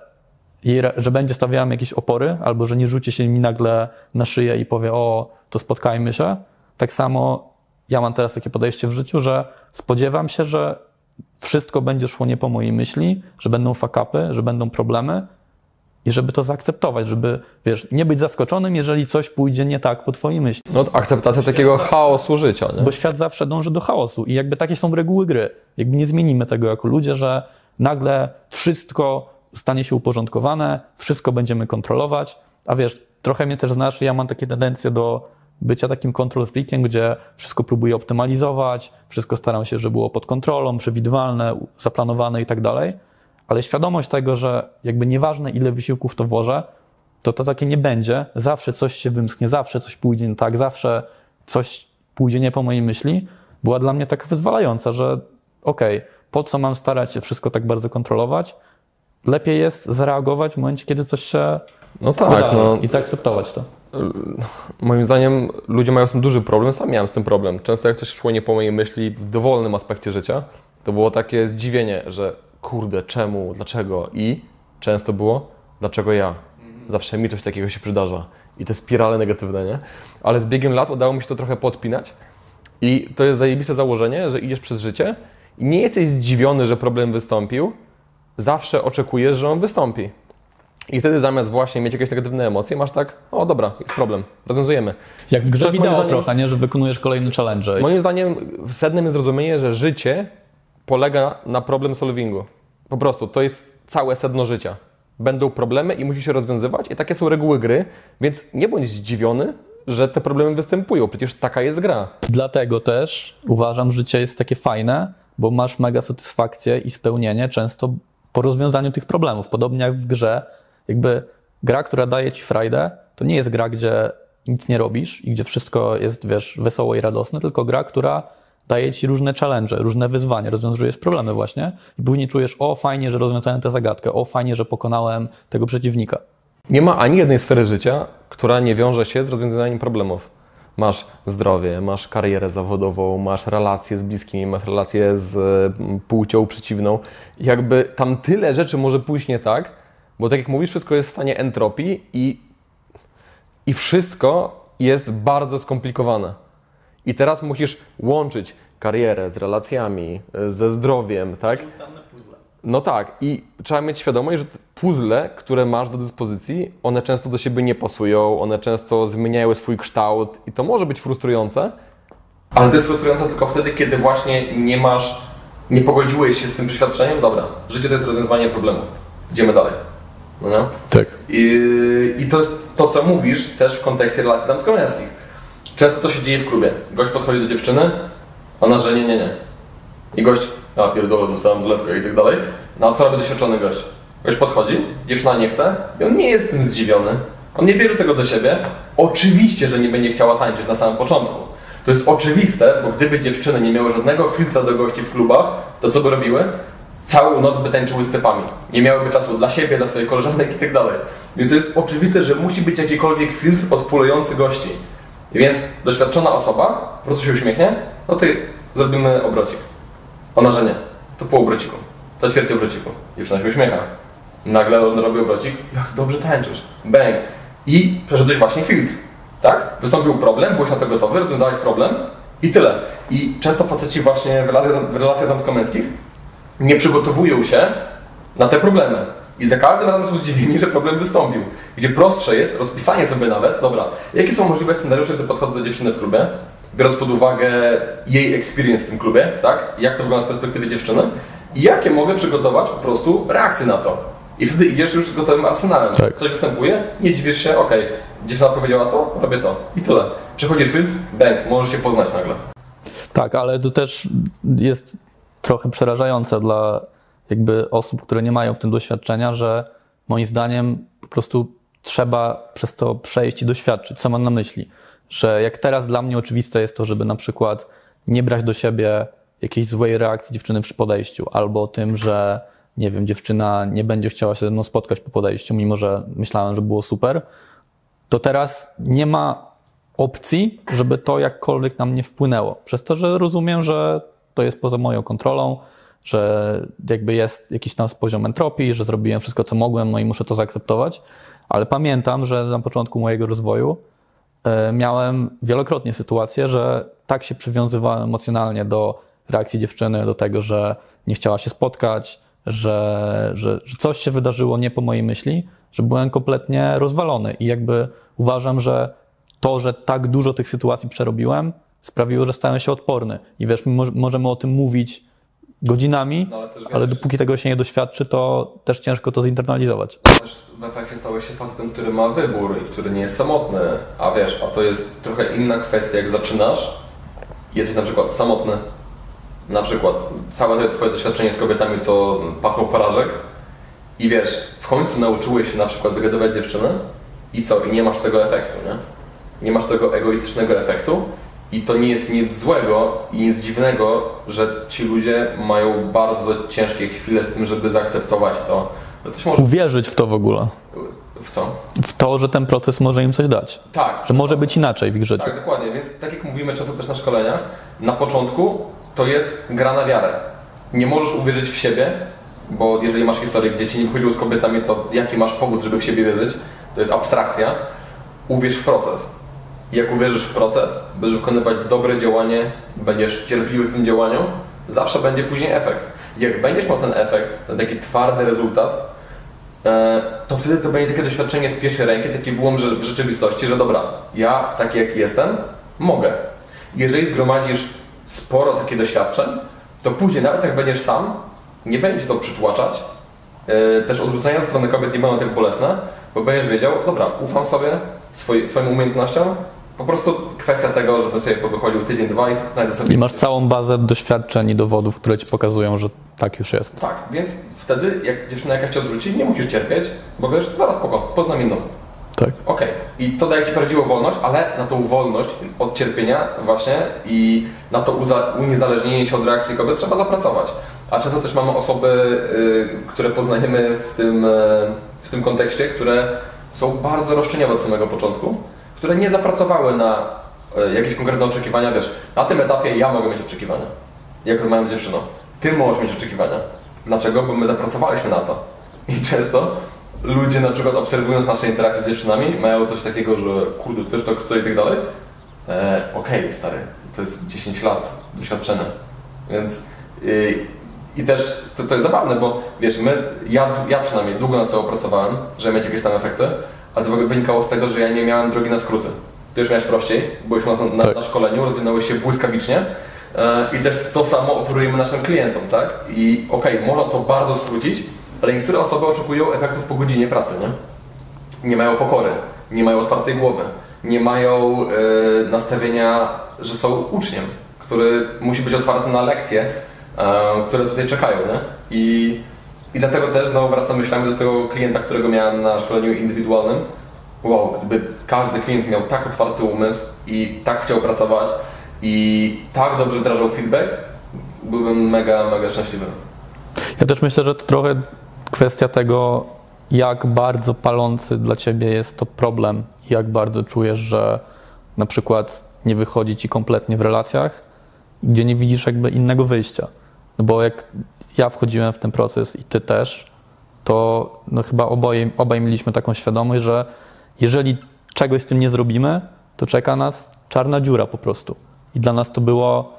będzie stawiała mi jakieś opory, albo że nie rzuci się mi nagle na szyję i powie, o, to spotkajmy się. Tak samo ja mam teraz takie podejście w życiu, że spodziewam się, że wszystko będzie szło nie po mojej myśli, że będą fuck-upy, że będą problemy i żeby to zaakceptować, żeby, wiesz, nie być zaskoczonym, jeżeli coś pójdzie nie tak po twojej myśli. No to akceptacja takiego chaosu życia, nie? Bo świat zawsze dąży do chaosu i jakby takie są reguły gry. Jakby nie zmienimy tego jako ludzie, że nagle wszystko stanie się uporządkowane, wszystko będziemy kontrolować, a wiesz, trochę mnie też znasz, ja mam takie tendencje do bycia takim control freakiem, gdzie wszystko próbuję optymalizować, wszystko staram się, żeby było pod kontrolą, przewidywalne, zaplanowane i tak dalej, ale świadomość tego, że jakby nieważne ile wysiłków to włożę, to takie nie będzie, zawsze coś się wymsknie, zawsze coś pójdzie nie tak, zawsze coś pójdzie nie po mojej myśli, była dla mnie taka wyzwalająca, że okej, po co mam starać się wszystko tak bardzo kontrolować, lepiej jest zareagować w momencie, kiedy coś się i zaakceptować to. Moim zdaniem ludzie mają z tym duży problem, sam miałem z tym problem. Często jak coś szło nie po mojej myśli w dowolnym aspekcie życia, to było takie zdziwienie, że kurde, czemu, dlaczego i często było, dlaczego ja? Zawsze mi coś takiego się przydarza i te spirale negatywne, nie? Ale z biegiem lat udało mi się to trochę podpinać i to jest zajebiste założenie, że idziesz przez życie i nie jesteś zdziwiony, że problem wystąpił, zawsze oczekujesz, że on wystąpi. I wtedy zamiast właśnie mieć jakieś negatywne emocje, masz tak, o dobra, jest problem, rozwiązujemy. Jak w grze wideo trochę, nie? Że wykonujesz kolejny challenge. Moim zdaniem sednem jest zrozumienie, że życie polega na problem solvingu. Po prostu, to jest całe sedno życia. Będą problemy i musi się rozwiązywać i takie są reguły gry, więc nie bądź zdziwiony, że te problemy występują, przecież taka jest gra. Dlatego też uważam, że życie jest takie fajne, bo masz mega satysfakcję i spełnienie często po rozwiązaniu tych problemów. Podobnie jak w grze, jakby gra, która daje ci frajdę, to nie jest gra, gdzie nic nie robisz i gdzie wszystko jest, wiesz, wesoło i radosne, tylko gra, która daje ci różne challenge, różne wyzwania, rozwiązujesz problemy właśnie i później czujesz, o fajnie, że rozwiązałem tę zagadkę, o fajnie, że pokonałem tego przeciwnika. Nie ma ani jednej sfery życia, która nie wiąże się z rozwiązaniem problemów. Masz zdrowie, masz karierę zawodową, masz relacje z bliskimi, masz relacje z płcią przeciwną. Jakby tam tyle rzeczy może pójść nie tak, bo tak jak mówisz, wszystko jest w stanie entropii i wszystko jest bardzo skomplikowane. I teraz musisz łączyć karierę z relacjami, ze zdrowiem, tak? No tak, i trzeba mieć świadomość, że te puzzle, które masz do dyspozycji, one często do siebie nie pasują, one często zmieniają swój kształt i to może być frustrujące, ale to jest frustrujące tylko wtedy, kiedy właśnie nie pogodziłeś się z tym przeświadczeniem, dobra, życie to jest rozwiązywanie problemów, idziemy dalej. No? Tak. I to jest to, co mówisz też w kontekście relacji damsko-męskich. Często to się dzieje w klubie. Gość podchodzi do dziewczyny, ona, że nie. I gość, a pierdolę, dostałem dolewkę i tak dalej. No a co robi doświadczony gość? Gość podchodzi, dziewczyna nie chce i on nie jest tym zdziwiony. On nie bierze tego do siebie. Oczywiście, że nie będzie chciała tańczyć na samym początku. To jest oczywiste, bo gdyby dziewczyny nie miały żadnego filtra do gości w klubach, to co by robiły? Całą noc by tańczyły z typami. Nie miałyby czasu dla siebie, dla swoich koleżanek i tak dalej. Więc to jest oczywiste, że musi być jakikolwiek filtr odpulujący gości. I więc doświadczona osoba po prostu się uśmiechnie, no ty, zrobimy obrocik. Ona, że nie. To pół obrociku. To ćwierć obrociku. Dziewczyna się uśmiecha. Nagle on robi obrocik. Jak dobrze tańczysz. Bęk. i przeszedłeś właśnie filtr, tak? Wystąpił problem, byłeś na to gotowy, rozwiązałeś problem i tyle. I często faceci właśnie w relacjach damsko-męskich nie przygotowują się na te problemy. I za każdym razem są zdziwieni, że problem wystąpił. Gdzie prostsze jest rozpisanie sobie nawet, dobra, jakie są możliwe scenariusze, gdy podchodzę do dziewczyny w klubie, biorąc pod uwagę jej experience w tym klubie, tak? Jak to wygląda z perspektywy dziewczyny i jakie mogę przygotować po prostu reakcje na to. I wtedy idziesz już gotowym arsenałem. Tak. Coś występuje, nie dziwisz się, okej, dziewczyna powiedziała to, robię to i tyle. Przechodzisz filtr, bang, możesz się poznać nagle. Tak, ale to też jest trochę przerażające dla jakby osób, które nie mają w tym doświadczenia, że moim zdaniem po prostu trzeba przez to przejść i doświadczyć. Co mam na myśli? Że jak teraz dla mnie oczywiste jest to, żeby na przykład nie brać do siebie jakiejś złej reakcji dziewczyny przy podejściu, albo tym, że nie wiem, dziewczyna nie będzie chciała się ze mną spotkać po podejściu, mimo że myślałem, że było super, to teraz nie ma opcji, żeby to jakkolwiek na mnie wpłynęło. Przez to, że rozumiem, że to jest poza moją kontrolą, że jakby jest jakiś tam poziom entropii, że zrobiłem wszystko, co mogłem, no i muszę to zaakceptować. Ale pamiętam, że na początku mojego rozwoju miałem wielokrotnie sytuację, że tak się przywiązywałem emocjonalnie do reakcji dziewczyny, do tego, że nie chciała się spotkać, że coś się wydarzyło nie po mojej myśli, że byłem kompletnie rozwalony i jakby uważam, że to, że tak dużo tych sytuacji przerobiłem, sprawiło, że stałem się odporny. I wiesz, możemy o tym mówić godzinami, no, ale dopóki tego się nie doświadczy, to też ciężko to zinternalizować. Też w efekcie stałeś się facetem, który ma wybór i który nie jest samotny, a wiesz, a to jest trochę inna kwestia, jak zaczynasz, jesteś na przykład samotny, na przykład całe twoje doświadczenie z kobietami to pasmo porażek i wiesz, w końcu nauczyłeś się na przykład zagadywać dziewczynę i co? I nie masz tego efektu, nie? Nie masz tego egoistycznego efektu. I to nie jest nic złego i nic dziwnego, że ci ludzie mają bardzo ciężkie chwile z tym, żeby zaakceptować to. Że coś może... Uwierzyć w to w ogóle. W co? W to, że ten proces może im coś dać. Tak. Że może być inaczej w ich życiu. Tak, dokładnie. Więc tak jak mówimy często też na szkoleniach, na początku to jest gra na wiarę. Nie możesz uwierzyć w siebie, bo jeżeli masz historię, gdzie ci nie wychodziło z kobietami, to jaki masz powód, żeby w siebie wierzyć? To jest abstrakcja. Uwierz w proces. Jak uwierzysz w proces, będziesz wykonywać dobre działanie, będziesz cierpliwy w tym działaniu, zawsze będzie później efekt. Jak będziesz miał ten efekt, ten taki twardy rezultat, to wtedy to będzie takie doświadczenie z pierwszej ręki, taki wyłom w rzeczywistości, że dobra, ja taki jaki jestem, mogę. Jeżeli zgromadzisz sporo takich doświadczeń, to później nawet jak będziesz sam, nie będzie to przytłaczać. Też odrzucenia ze strony kobiet nie będą tak bolesne, bo będziesz wiedział, dobra, ufam sobie, swoim umiejętnościom, po prostu kwestia tego, żeby sobie powychodził tydzień, dwa i znajdę sobie... I masz całą bazę doświadczeń i dowodów, które ci pokazują, że tak już jest. Tak, więc wtedy jak dziewczyna jakaś cię odrzuci, nie musisz cierpieć, bo wiesz, zaraz spoko, poznam inną. Tak. Okej. I to daje ci prawdziwą wolność, ale na tą wolność od cierpienia właśnie i na to uniezależnienie się od reakcji kobiet trzeba zapracować. A często też mamy osoby, które poznajemy w tym kontekście, które są bardzo roszczeniowe od samego początku, które nie zapracowały na jakieś konkretne oczekiwania. Wiesz, na tym etapie ja mogę mieć oczekiwania, jak rozmawiam z dziewczyną. Ty możesz mieć oczekiwania. Dlaczego? Bo my zapracowaliśmy na to. I często ludzie na przykład obserwując nasze interakcje z dziewczynami mają coś takiego, że kurde, też to chcę i tak dalej. Okej, stary, to jest 10 lat doświadczenia. Więc i też to jest zabawne, bo wiesz, ja przynajmniej długo nad sobą pracowałem, żeby mieć jakieś tam efekty, a to wynikało z tego, że ja nie miałem drogi na skróty. Ty już miałeś prościej, byłeś na szkoleniu, rozwinęły się błyskawicznie i też to samo oferujemy naszym klientom, tak? I okej, można to bardzo skrócić, ale niektóre osoby oczekują efektów po godzinie pracy, nie? Nie mają pokory, nie mają otwartej głowy, nie mają nastawienia, że są uczniem, który musi być otwarty na lekcje, które tutaj czekają, nie? I dlatego też wracam myślami do tego klienta, którego miałem na szkoleniu indywidualnym. Wow, gdyby każdy klient miał tak otwarty umysł i tak chciał pracować i tak dobrze wdrażał feedback, byłbym mega, mega szczęśliwy. Ja też myślę, że to trochę kwestia tego, jak bardzo palący dla ciebie jest to problem, jak bardzo czujesz, że na przykład nie wychodzi ci kompletnie w relacjach, gdzie nie widzisz jakby innego wyjścia. No bo jak ja wchodziłem w ten proces i ty też, to chyba obaj mieliśmy taką świadomość, że Jeżeli czegoś z tym nie zrobimy, to czeka nas czarna dziura po prostu. I dla nas to było,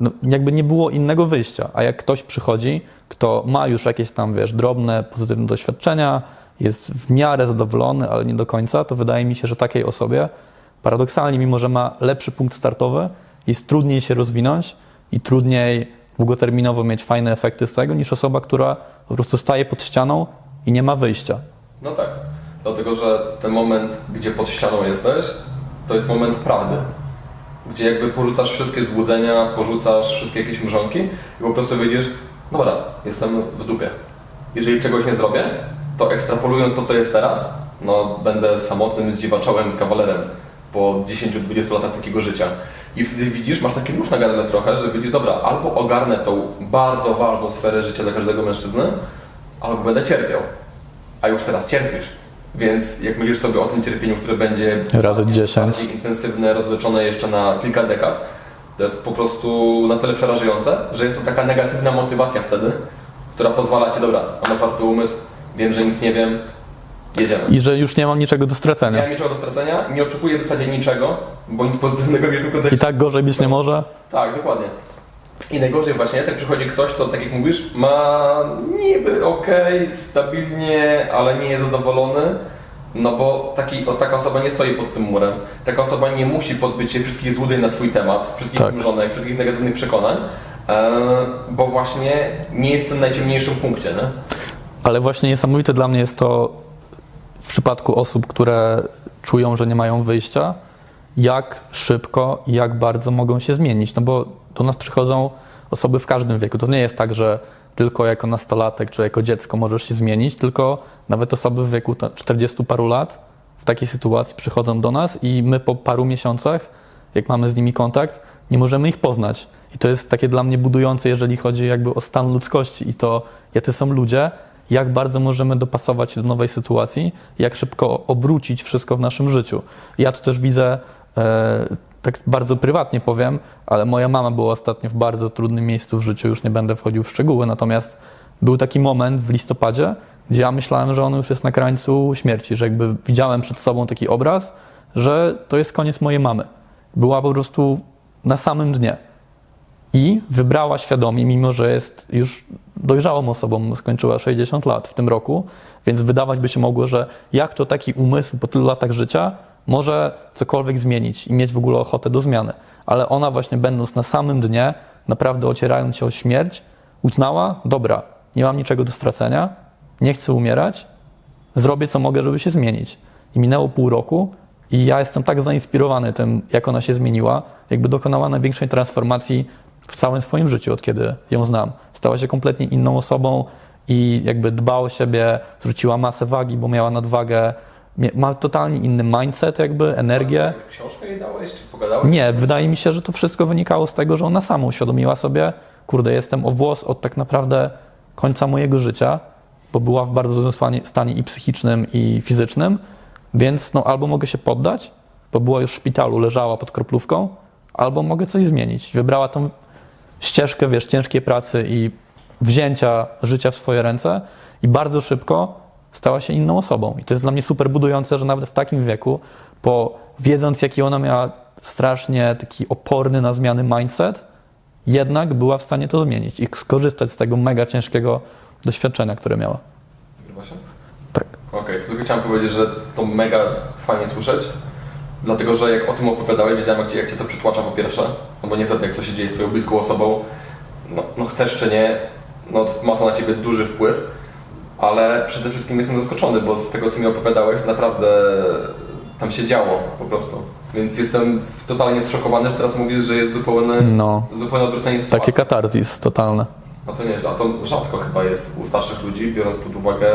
no, jakby nie było innego wyjścia. A jak ktoś przychodzi, kto ma już jakieś tam, wiesz, drobne, pozytywne doświadczenia, jest w miarę zadowolony, ale nie do końca, to wydaje mi się, że takiej osobie paradoksalnie, mimo że ma lepszy punkt startowy, jest trudniej się rozwinąć i trudniej długoterminowo mieć fajne efekty z tego, niż osoba, która po prostu staje pod ścianą i nie ma wyjścia. No tak, dlatego że ten moment, gdzie pod ścianą jesteś, to jest moment prawdy, gdzie jakby porzucasz wszystkie złudzenia, porzucasz wszystkie jakieś mrzonki i po prostu wyjdziesz, dobra, jestem w dupie. Jeżeli czegoś nie zrobię, to ekstrapolując to, co jest teraz, no będę samotnym, zdziwaczałym kawalerem po 10-20 latach takiego życia. I wtedy widzisz, masz taki nóż na gardle trochę, że widzisz, dobra, albo ogarnę tą bardzo ważną sferę życia dla każdego mężczyzny, albo będę cierpiał. A już teraz cierpisz. Więc jak myślisz sobie o tym cierpieniu, które będzie razy 10 bardziej intensywne, rozleczone jeszcze na kilka dekad, to jest po prostu na tyle przerażające, że jest to taka negatywna motywacja wtedy, która pozwala ci, dobra, mam otwarty umysł, wiem, że nic nie wiem, jedziemy. I że już nie mam niczego do stracenia. Nie mam niczego do stracenia, nie oczekuję w zasadzie niczego, bo nic pozytywnego nie tylko... I tak gorzej być nie może. Tak, dokładnie. I najgorzej właśnie jest, jak przychodzi ktoś, kto, tak jak mówisz, ma niby okej, stabilnie, ale nie jest zadowolony, no bo taka osoba nie stoi pod tym murem. Taka osoba nie musi pozbyć się wszystkich złudzeń na swój temat, wszystkich mrzonek, wszystkich negatywnych przekonań, bo właśnie nie jest w tym najciemniejszym punkcie, nie? Ale właśnie niesamowite dla mnie jest to w przypadku osób, które czują, że nie mają wyjścia, jak szybko i jak bardzo mogą się zmienić, no bo do nas przychodzą osoby w każdym wieku. To nie jest tak, że tylko jako nastolatek czy jako dziecko możesz się zmienić, tylko nawet osoby w wieku 40 paru lat w takiej sytuacji przychodzą do nas i my po paru miesiącach, jak mamy z nimi kontakt, nie możemy ich poznać. I to jest takie dla mnie budujące, jeżeli chodzi jakby o stan ludzkości i to, jacy są ludzie, jak bardzo możemy dopasować się do nowej sytuacji, jak szybko obrócić wszystko w naszym życiu. Ja to też widzę, tak bardzo prywatnie powiem, ale moja mama była ostatnio w bardzo trudnym miejscu w życiu, już nie będę wchodził w szczegóły, natomiast był taki moment w listopadzie, gdzie ja myślałem, że ona już jest na krańcu śmierci, że jakby widziałem przed sobą taki obraz, że to jest koniec mojej mamy. Była po prostu na samym dnie i wybrała świadomie, mimo że jest już dojrzałą osobą, skończyła 60 lat w tym roku, więc wydawać by się mogło, że jak to taki umysł po tylu latach życia może cokolwiek zmienić i mieć w ogóle ochotę do zmiany. Ale ona właśnie będąc na samym dnie, naprawdę ocierając się o śmierć, uznała, dobra, nie mam niczego do stracenia, nie chcę umierać, zrobię co mogę, żeby się zmienić. I minęło pół roku i ja jestem tak zainspirowany tym, jak ona się zmieniła, jakby dokonała największej transformacji w całym swoim życiu, od kiedy ją znam. Stała się kompletnie inną osobą i jakby dba o siebie, zwróciła masę wagi, bo miała nadwagę, ma totalnie inny mindset, jakby energię. Książkę jej dałeś, czy pogadałeś? Nie, wydaje mi się, że to wszystko wynikało z tego, że ona sama uświadomiła sobie, kurde, jestem o włos od tak naprawdę końca mojego życia, bo była w bardzo złym stanie i psychicznym, i fizycznym, więc no, albo mogę się poddać, bo była już w szpitalu, leżała pod kroplówką, albo mogę coś zmienić. Wybrała tą ścieżkę, wiesz, ciężkiej pracy i wzięcia życia w swoje ręce i bardzo szybko stała się inną osobą. I to jest dla mnie super budujące, że nawet w takim wieku, wiedząc jaki ona miała strasznie taki oporny na zmiany mindset, jednak była w stanie to zmienić i skorzystać z tego mega ciężkiego doświadczenia, które miała. Tak. Okej, to tylko chciałem powiedzieć, że to mega fajnie słyszeć, dlatego że jak o tym opowiadałeś, wiedziałem, jak cię to przytłacza po pierwsze, no bo niestety jak coś się dzieje z twoją bliską osobą, no chcesz czy nie, no ma to na ciebie duży wpływ. Ale przede wszystkim jestem zaskoczony, bo z tego, co mi opowiadałeś, naprawdę tam się działo po prostu. Więc jestem totalnie zszokowany, że teraz mówisz, że jest zupełne odwrócenie sytuacji. Takie katarzis totalne. No to nieźle, a to rzadko chyba jest u starszych ludzi, biorąc pod uwagę...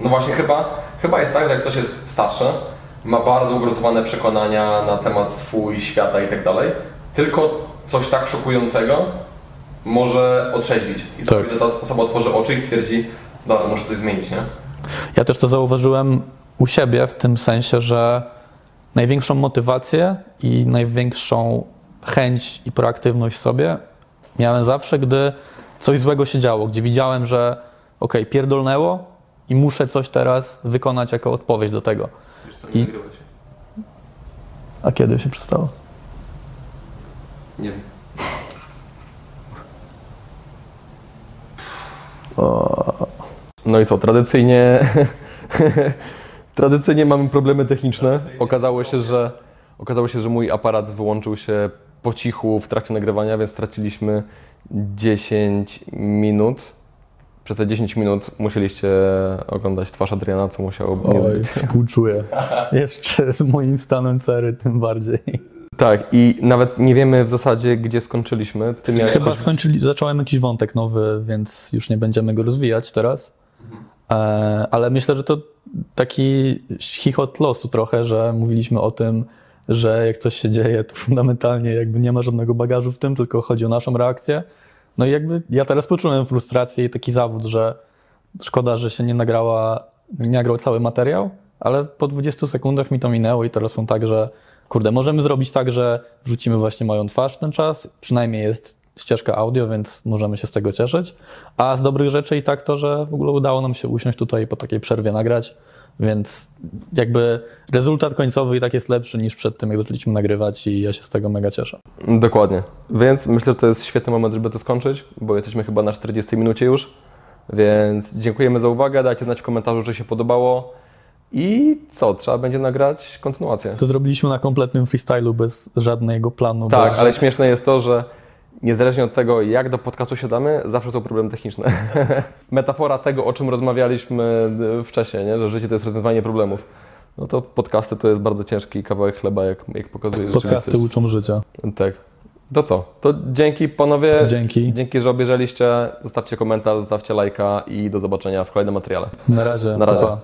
No właśnie chyba jest tak, że jak ktoś jest starszy, ma bardzo ugruntowane przekonania na temat swój, świata i tak dalej, tylko coś tak szokującego może otrzeźwić. I sprawić, że ta osoba otworzy oczy i stwierdzi, dobra, muszę coś zmienić, nie? Ja też to zauważyłem u siebie w tym sensie, że największą motywację i największą chęć i proaktywność w sobie miałem zawsze, gdy coś złego się działo, gdzie widziałem, że okej, pierdolnęło i muszę coś teraz wykonać jako odpowiedź do tego. co nie nagrywa się. A kiedy się przestało? Nie wiem. O... No i co, tradycyjnie mamy problemy techniczne. Okazało się, że mój aparat wyłączył się po cichu w trakcie nagrywania, więc straciliśmy 10 minut. Przez te 10 minut musieliście oglądać twarz Adriana, co musiało być. Współczuję. Jeszcze z moim stanem cery tym bardziej. Tak, i nawet nie wiemy w zasadzie, gdzie skończyliśmy. Chyba zacząłem jakiś wątek nowy, więc już nie będziemy go rozwijać teraz. Ale myślę, że to taki chichot losu trochę, że mówiliśmy o tym, że jak coś się dzieje, to fundamentalnie jakby nie ma żadnego bagażu w tym, tylko chodzi o naszą reakcję. No i jakby ja teraz poczułem frustrację i taki zawód, że szkoda, że się nie nagrał cały materiał, ale po 20 sekundach mi to minęło i teraz mam tak, że kurde, możemy zrobić tak, że wrzucimy właśnie moją twarz w ten czas, przynajmniej jest ścieżka audio, więc możemy się z tego cieszyć. A z dobrych rzeczy i tak to, że w ogóle udało nam się usiąść tutaj po takiej przerwie nagrać, więc jakby rezultat końcowy i tak jest lepszy niż przed tym, jak zaczęliśmy nagrywać i ja się z tego mega cieszę. Dokładnie, więc myślę, że to jest świetny moment, żeby to skończyć, bo jesteśmy chyba na 40 minucie już, więc dziękujemy za uwagę, dajcie znać w komentarzu, że się podobało. I co? Trzeba będzie nagrać kontynuację. To zrobiliśmy na kompletnym freestylu, bez żadnego planu. Tak, ale śmieszne jest to, że niezależnie od tego, jak do podcastu siadamy, zawsze są problemy techniczne. Metafora tego, o czym rozmawialiśmy wcześniej, nie? Że życie to jest rozwiązywanie problemów. No to podcasty to jest bardzo ciężki kawałek chleba, jak pokazuje rzeczywistość. Podcasty uczą życia. Tak. To co? To dzięki panowie. Dzięki. Dzięki, że obejrzeliście. Zostawcie komentarz, zostawcie lajka i do zobaczenia w kolejnym materiale. Na razie. Na razie. Pa.